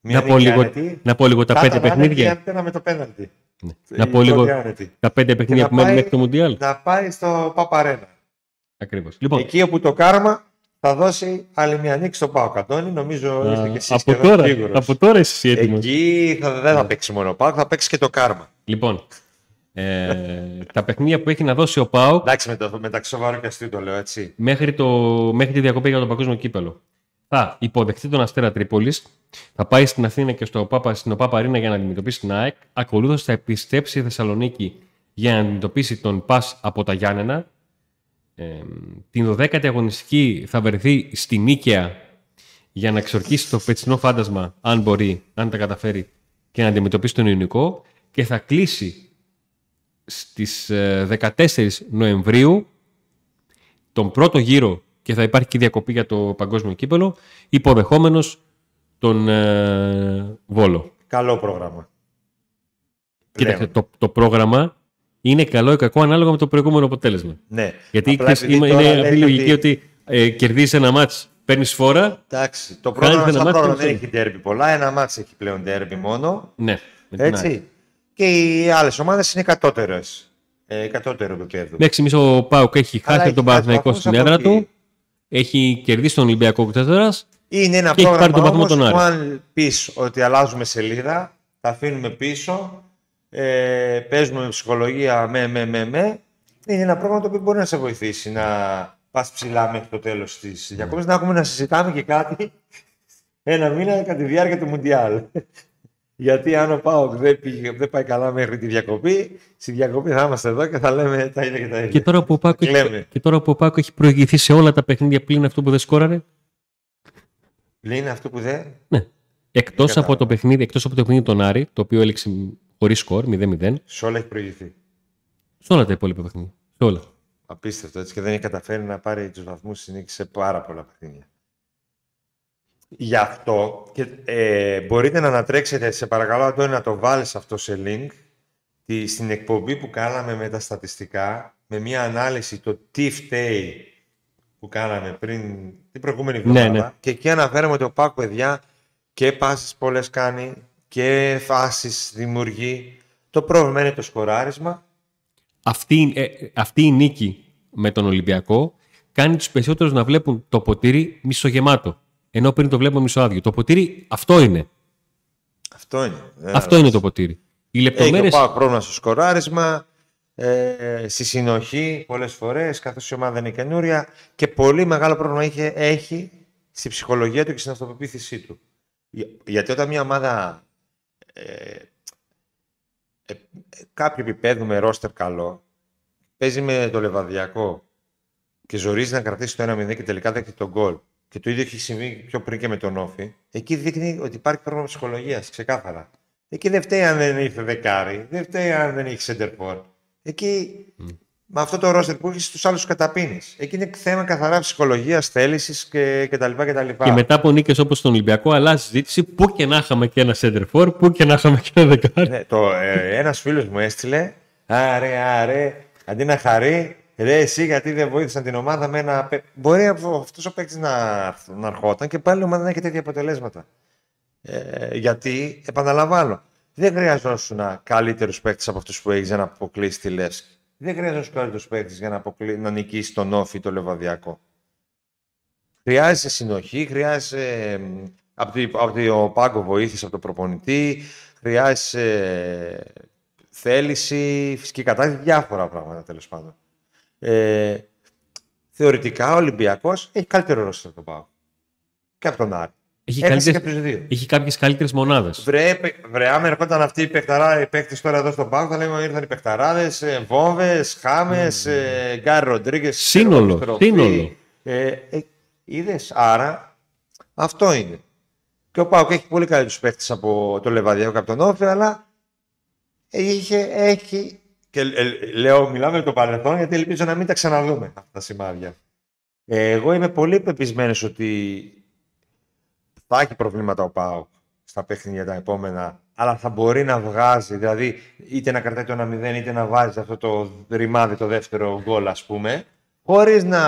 Να πω λίγο τα 5 παιχνίδια. Με το πέναλτι. Ναι. Να πω λίγο τα 5 παιχνίδια που μένουν μέχρι το Μουντιάλ. Να πάει στο Παπαρένα. Ακριβώς. Λοιπόν, εκεί όπου το κάρμα θα δώσει άλλη μια νίκη στο ΠΑΟΚ. Αντώνη, νομίζω είστε και εσείς σίγουρος. Από τώρα εσύ έτοιμος. Εκεί δεν θα παίξει μόνο ο ΠΑΟΚ, θα παίξει και το κάρμα. Λοιπόν, τα παιχνίδια που έχει να δώσει ο ΠΑΟΚ. Εντάξει, μεταξύ σοβαρό και αστείο το λέω έτσι. Μέχρι τη διακοπή για τον παγκόσμιο κύπελο. Θα υποδεχτεί τον Αστέρα Τρίπολης, θα πάει στην Αθήνα και στην ΟΠΑΠ Αρίνα για να αντιμετωπίσει την ΑΕΚ. Ακολούθως θα επιστρέψει η Θεσσαλονίκη για να αντιμετωπίσει τον ΠΑΣ από τα Γιάννενα. Την 12η αγωνιστική θα βρεθεί στη Νίκαια για να εξορκίσει το πετσινό φάντασμα, αν μπορεί, αν τα καταφέρει, και να αντιμετωπίσει τον Ιουνικό. Και θα κλείσει στις 14 Νοεμβρίου τον πρώτο γύρο και θα υπάρχει και διακοπή για το παγκόσμιο κύπελο, υποδεχόμενος τον Βόλο. Καλό πρόγραμμα. Κοίταξε, το πρόγραμμα είναι καλό ή κακό ανάλογα με το προηγούμενο αποτέλεσμα. Ναι. Γιατί είναι αυτή η λογική ότι κερδίζεις ένα μάτς, παίρνεις φόρα. Εντάξει, το πρόγραμμα δεν έχει ντέρμπι πολλά, ένα μάτς έχει πλέον ντέρμπι μόνο. Ναι. Έτσι. Και οι άλλες ομάδες είναι κατώτερες. Κατώτερο το κέρδο. Μέχρι εμείς ο ΠΑΟΚ έχει χάσει τον Παναθηναϊκό στην έδρα του. Έχει κερδίσει τον Ολυμπιακό 4. Είναι ένα και πρόγραμμα όμως που αν πεις ότι αλλάζουμε σελίδα, τα αφήνουμε πίσω, παίζουμε με ψυχολογία, είναι ένα πρόγραμμα το οποίο μπορεί να σε βοηθήσει να πας ψηλά μέχρι το τέλος της διακοπής, να έχουμε να συζητάμε και κάτι ένα μήνα κατά τη διάρκεια του Μουντιάλ. Γιατί αν ο ΠΑΟΚ δεν πάει καλά μέχρι τη διακοπή, στη διακοπή θα είμαστε εδώ και θα λέμε τα ίδια και τα ίδια. Και τώρα που ο ΠΑΟΚ έχει προηγηθεί σε όλα τα παιχνίδια πλήν αυτό που δεν σκόραρε. Πλήν αυτό που δεν. Ναι. Εκτός από το παιχνίδι των Άρη, το οποίο έλεξε χωρίς σκορ, 0-0. Σε όλα έχει προηγηθεί. Σε όλα τα υπόλοιπα παιχνίδια. Σε όλα. Απίστευτο έτσι, και δεν έχει καταφέρει να πάρει τους βαθμούς συνήκη σε πάρα πολλά παιχνίδια. Γι' αυτό και, μπορείτε να ανατρέξετε, σε παρακαλώ Αντώνη, να το βάλεις αυτό σε link στην εκπομπή που κάναμε με τα στατιστικά, με μια ανάλυση το τι φταίει που κάναμε πριν την προηγούμενη εβδομάδα. Ναι, ναι. Και εκεί αναφέραμε ότι ο ΠΑΟΚ, παιδιά, και πάσεις πολλές κάνει και φάσεις δημιουργεί. Το πρόβλημα είναι το σκοράρισμα. Αυτή η νίκη με τον Ολυμπιακό κάνει τους περισσότερους να βλέπουν το ποτήρι μισογεμάτο. Ενώ πριν το βλέπουμε μισοάδιο. Το ποτήρι αυτό είναι. Αυτό είναι το ποτήρι. Οι λεπτομέρειες. Έχει πρόβλημα στο σκοράρισμα, στη συνοχή πολλές φορές, καθώς η ομάδα είναι καινούρια, και πολύ μεγάλο πρόβλημα έχει στη ψυχολογία του και στην αυτοπεποίθησή του. Γιατί όταν μια ομάδα κάποιο επίπεδο με ρόστερ καλό, παίζει με το Λεβαδιακό και ζορίζει να κρατήσει το 1-0 και τελικά δέχεται τον γκολ. Και το ίδιο έχει συμβεί πιο πριν και με τον Όφη. Εκεί δείχνει ότι υπάρχει πρόβλημα ψυχολογίας, ξεκάθαρα. Εκεί δεν φταίει αν δεν ήρθε δεκάρι, δεν φταίει αν δεν έχει σεντερφόρ. Εκεί με αυτό το ρόστερ που έχει, τους άλλους καταπίνεις. Εκεί είναι θέμα καθαρά ψυχολογίας, θέλησης κτλ. Και μετά από νίκες όπως στον Ολυμπιακό, αλλάζει συζήτηση. Πού και να είχαμε και ένα σεντερφόρ, πού και να είχαμε και ένα δεκάρι. Ναι, ένας φίλος μου έστειλε, άρε, αντί να χαρεί. Ρε εσύ, γιατί δεν βοήθησαν την ομάδα με ένα. Μπορεί αυτός ο παίκτης να ερχόταν και πάλι η ομάδα να έχει τέτοια αποτελέσματα. Γιατί, επαναλαμβάνω, δεν χρειαζόσουν καλύτερους παίκτες από αυτούς που έχεις για να αποκλείσει τη Λεύσκη. Δεν χρειαζόσουν καλύτερους παίκτες για να νικήσει τον Όφη, το Λεβαδιακό. Χρειάζεσαι συνοχή, χρειάζεσαι από το πάγκο βοήθηση, από τον προπονητή, χρειάζεσαι θέληση, φυσική κατάσταση, διάφορα πράγματα τέλος πάντων. Θεωρητικά ο Ολυμπιακός έχει καλύτερο ρόστερ από τον ΠΑΟΚ και από τον Άρη. Έχει κάποιες καλύτερες μονάδες. Άμα ερχόταν αυτοί οι παίκτες τώρα εδώ στον ΠΑΟΚ, θα λέμε ήρθαν οι παιχταράδες, Βόμβες, Χάμες, Γκάρι Ροντρίγκες. Σύνολο. Είδες, άρα αυτό είναι. Και ο ΠΑΟΚ έχει πολύ καλύτερους παίκτες από το Λεβαδιακό και από τον Όφη, αλλά έχει. Και λέω, μιλάμε για το παρελθόν, γιατί ελπίζω να μην τα ξαναδούμε αυτά τα σημάδια. Εγώ είμαι πολύ πεπισμένος ότι θα έχει προβλήματα ο ΠΑΟΚ στα παιχνίδια τα επόμενα, αλλά θα μπορεί να βγάζει, δηλαδή είτε να κρατάει το 1-0, είτε να βάζει αυτό το ρημάδι, το δεύτερο γκολ, ας πούμε, χωρίς να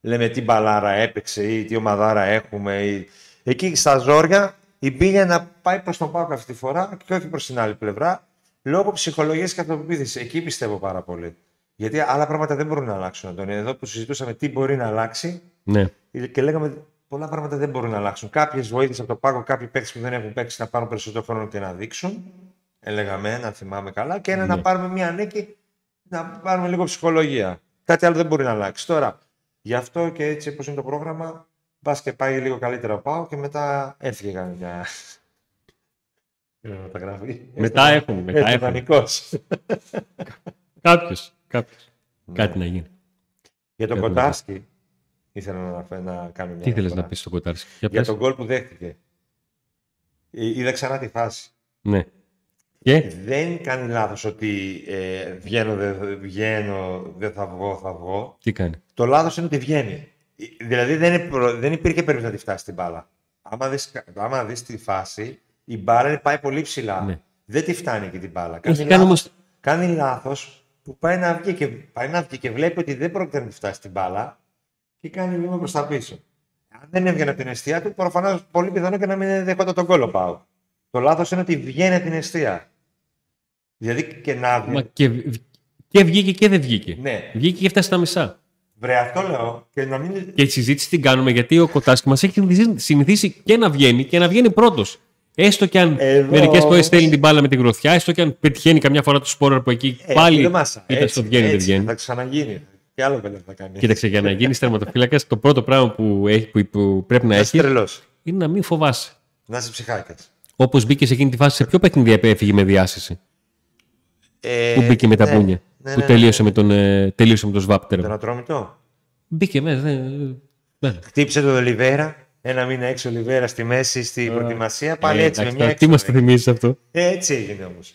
λέμε τι μπαλάρα έπαιξε ή τι ομαδάρα έχουμε. Εκεί στα ζόρια η μπίλια να πάει προς τον ΠΑΟΚ αυτή τη φορά και όχι προς την άλλη πλευρά. Λόγω ψυχολογίας και αυτοπεποίθησης. Εκεί πιστεύω πάρα πολύ. Γιατί άλλα πράγματα δεν μπορούν να αλλάξουν, Αντώνη. Εδώ που συζητούσαμε τι μπορεί να αλλάξει. Ναι. Και λέγαμε πολλά πράγματα δεν μπορούν να αλλάξουν. Κάποιες βοήθειες από το πάγκο, κάποιοι παίκτες που δεν έχουν παίξει να πάρουν περισσότερο χρόνο και να δείξουν. έλεγαμε, να θυμάμαι καλά, και ένα ναι. να πάρουμε μια νίκη, να πάρουμε λίγο ψυχολογία. Κάτι άλλο δεν μπορεί να αλλάξει. Τώρα, γι' αυτό και έτσι όπως είναι το πρόγραμμα, μπας και πάει λίγο καλύτερα πάω και μετά έρθει και κάνει μια... Μετά έχουμε, μετά έχουμε. Κάποιος, ναι. Κάτι να γίνει. Για τον Κοτάρσκι, ήθελα να κάνω μια... Τι ήθελες να πεις στον Κοτάρσκι? Για τον γκολ που δέχτηκε. Είδα ξανά τη φάση. Ναι. Yeah. Δεν κάνει λάθος ότι βγαίνω, δεν θα βγω, Τι κάνει? Το λάθος είναι ότι βγαίνει. Δηλαδή δεν υπήρχε περίπτωση να τη φτάσει την μπάλα. Άμα δεις τη φάση, η μπάλα πάει πολύ ψηλά. Yeah. Δεν τη φτάνει και την μπάλα. Κάνει λάθος που πάει να βγει και βλέπει ότι δεν πρόκειται να τη φτάσει την μπάλα και κάνει λίγο προς τα πίσω. Αν δεν έβγαινε από την αιστεία του, προφανώς πολύ πιθανό και να μην δεχόταν τον κόλλο πάω. Το λάθος είναι ότι βγαίνει από την αιστεία. Δηλαδή και να βγει. Και βγήκε και δεν βγήκε. Ναι. Βγήκε και φτάσει στα μισά. Βρε, αυτό λέω. Και, να μην... και η συζήτηση την κάνουμε γιατί ο Κοτάσκι μας έχει συνηθίσει και να βγαίνει και να βγαίνει πρώτος. Έστω και αν μερικές φορές στέλνει την μπάλα με την γροθιά, έστω και αν πετυχαίνει καμιά φορά το σπόρο από εκεί. Πάλι ήταν στο βγαίνει, δεν βγαίνει. Θα ξαναγίνει. Και άλλο παιδί θα κάνει. Κοίταξε, για να γίνει τερματοφύλακα, το πρώτο πράγμα που πρέπει να έχει είναι να μην φοβάσαι. Να είσαι ψυχάκια. Όπως μπήκε σε εκείνη τη φάση, σε ποιο παιχνίδι έφυγε με διάσηση? Που μπήκε με τα μπούνια. Ναι, που τελείωσε, τελείωσε με τον Σβάμπ. Τον Ατρόμητο. Μπήκε μέσα. Χτύπησε τον Ολιβέρα. Ένα μήνα έξω Ολιβέρα στη μέση, στην προετοιμασία. Πάλι έτσι με μια έξοδο. Τι μας το θυμίζει αυτό. Έτσι έγινε όμως.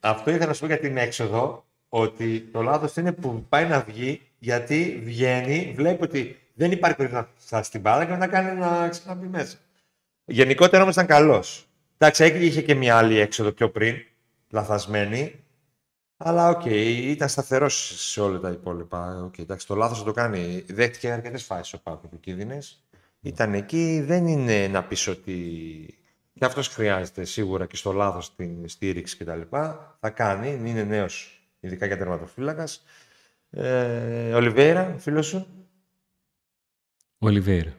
Αυτό ήθελα να σου πω για την έξοδο. Ότι το λάθος είναι που πάει να βγει, γιατί βγαίνει, βλέπει ότι δεν υπάρχει περίπτωση να φτάσει στην μπάλα και να κάνει να ξαναμπεί μέσα. Γενικότερα όμως ήταν καλός. Εντάξει, είχε και μια άλλη έξοδο πιο πριν, λαθασμένη. Αλλά οκ, ήταν σταθερός σε όλα τα υπόλοιπα. Okay, εντάξει, το λάθος θα το κάνει. Δέχτηκε αρκετές φάσεις ο ΠΑΟΚ επικίνδυνες. Ήταν εκεί, δεν είναι να πεις ότι. Και αυτός χρειάζεται σίγουρα και στο λάθος την στήριξη κτλ. Θα κάνει, είναι νέος, ειδικά για τερματοφύλακας. Ολιβέρα, φίλος σου. Ολιβέρα.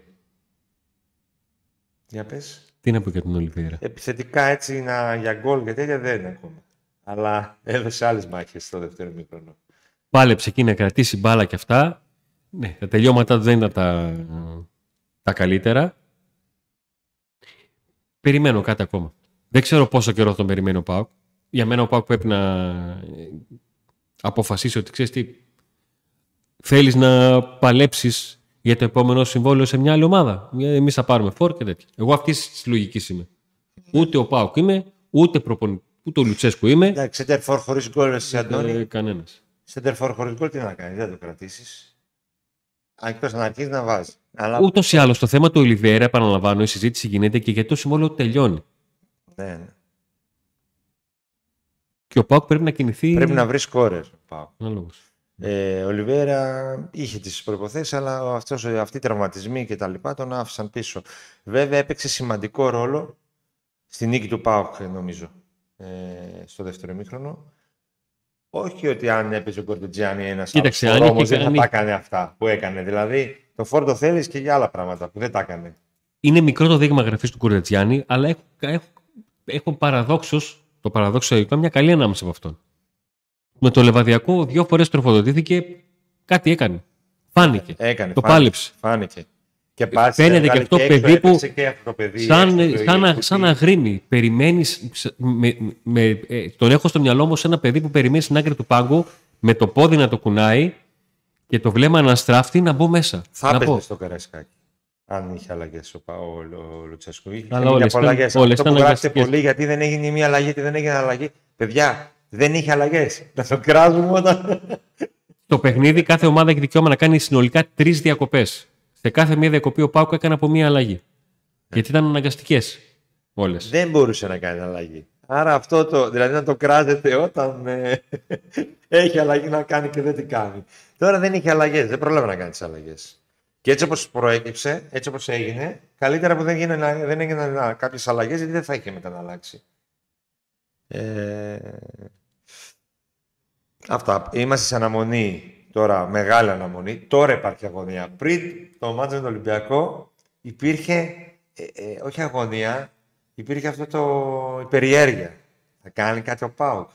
Για πες. Τι να πω για τον Ολιβέρα. Επιθετικά έτσι για γκολ και τέτοια δεν είναι ακόμα. Αλλά έδωσε άλλες μάχες στο δεύτερο μήχρονο. Πάλεψε εκεί να κρατήσει μπάλα και αυτά. Ναι, τα τελειώματα δεν ήταν τα καλύτερα. Περιμένω κάτι ακόμα. Δεν ξέρω πόσο καιρό τον περιμένει ο ΠΑΟΚ. Για μένα ο ΠΑΟΚ πρέπει να αποφασίσει ότι ξέρεις τι, θέλεις να παλέψεις για το επόμενο συμβόλαιο σε μια άλλη ομάδα. Εμείς θα πάρουμε φόρ και τέτοια. Εγώ αυτή τη λογική είμαι. Ούτε ο ΠΑΟΚ είμαι, ούτε ο Λουτσέσκου είμαι. Εντάξει, center for χωρίς γκολ, εσύ Αντώνη. Κανένας. Center for χωρίς γκολ, τι να κάνει, δεν το κρατήσεις. Αν εκτός να αρχίσει να βάζει. Αλλά... Ούτως ή άλλως το θέμα του Ολιβέρα, επαναλαμβάνω, η συζήτηση γίνεται και γιατί το συμβόλαιο τελειώνει. Ναι. Και ο ΠΑΟΚ πρέπει να κινηθεί. Πρέπει να βρει σκόρερ. Ο Ολιβέρα είχε τις προϋποθέσεις, αλλά αυτοί οι τραυματισμοί και τα λοιπά τον άφησαν πίσω. Βέβαια έπαιξε σημαντικό ρόλο στη νίκη του ΠΑΟΚ, νομίζω, στο δεύτερο ημίχρονο. Όχι ότι αν έπαιζε ο Κουρτζιντζιάνι ένας από τους δρόμους δεν τα έκανε αυτά που έκανε. Δηλαδή το φόρτο θέλεις και για άλλα πράγματα που δεν τα έκανε. Είναι μικρό το δείγμα γραφής του Κουρτζιντζιάνι, αλλά έχω το παραδόξο ήταν μια καλή ανάμεση από αυτόν. Με το Λεβαδιακό 2 φορές τροφοδοτήθηκε, κάτι έκανε. Φάνηκε. Το πάλεψε. Φάνηκε. Και φαίνεται και αυτό παιδί που. Σαν αγρίμι. Περιμένεις. Τον έχω στο μυαλό μου ένα παιδί που περιμένει στην άκρη του πάγκου με το πόδι να το κουνάει και το βλέμμα να στράφτει να μπω μέσα. Θα έπαιζε στο Καραϊσκάκη. Αν είχε αλλαγές ο Λουτσέσκου. Είχε πολλές. Αυτό που γράψετε πολύ γιατί δεν έγινε μία αλλαγή, δεν έγινε αλλαγή. Παιδιά. Δεν είχε αλλαγές. Να το κράζουμε όταν. Το παιχνίδι, κάθε ομάδα έχει δικαίωμα να κάνει συνολικά 3 διακοπές. Σε κάθε μία διακοπή ο ΠΑΟΚ έκανε από μία αλλαγή. Γιατί ήταν αναγκαστικές όλες. Δεν μπορούσε να κάνει αλλαγή. Άρα αυτό δηλαδή να το κράζεται όταν έχει αλλαγή να κάνει και δεν την κάνει. Τώρα δεν είχε αλλαγές. Δεν προλάβει να κάνει τις αλλαγές. Και έτσι όπως προέκυψε, έτσι όπως έγινε, καλύτερα που δεν έγιναν κάποιες αλλαγές, γιατί δεν θα είχε μετά να αλλάξει. Αυτά. Είμαστε σε αναμονή τώρα, μεγάλη αναμονή. Τώρα υπάρχει αγωνία. Πριν το μάτς με τον Ολυμπιακό υπήρχε, όχι αγωνία, υπήρχε αυτό η περιέργεια. Θα κάνει κάτι ο ΠΑΟΚ.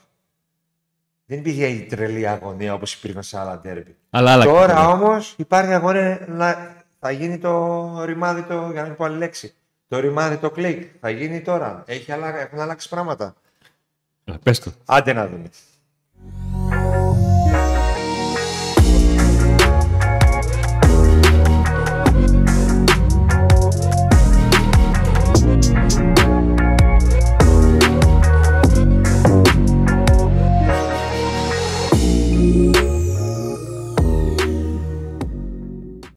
Δεν υπήρχε η τρελή αγωνία όπως υπήρχε σε άλλα ντέρμπι. Τώρα όμως υπάρχει αγωνία να θα γίνει το ρημάδι, το, για να μην πω άλλη λέξη. Το ρημάδι το κλικ. Θα γίνει τώρα. Έχουν αλλάξει πράγματα. Πες το. Άντε να δούμε.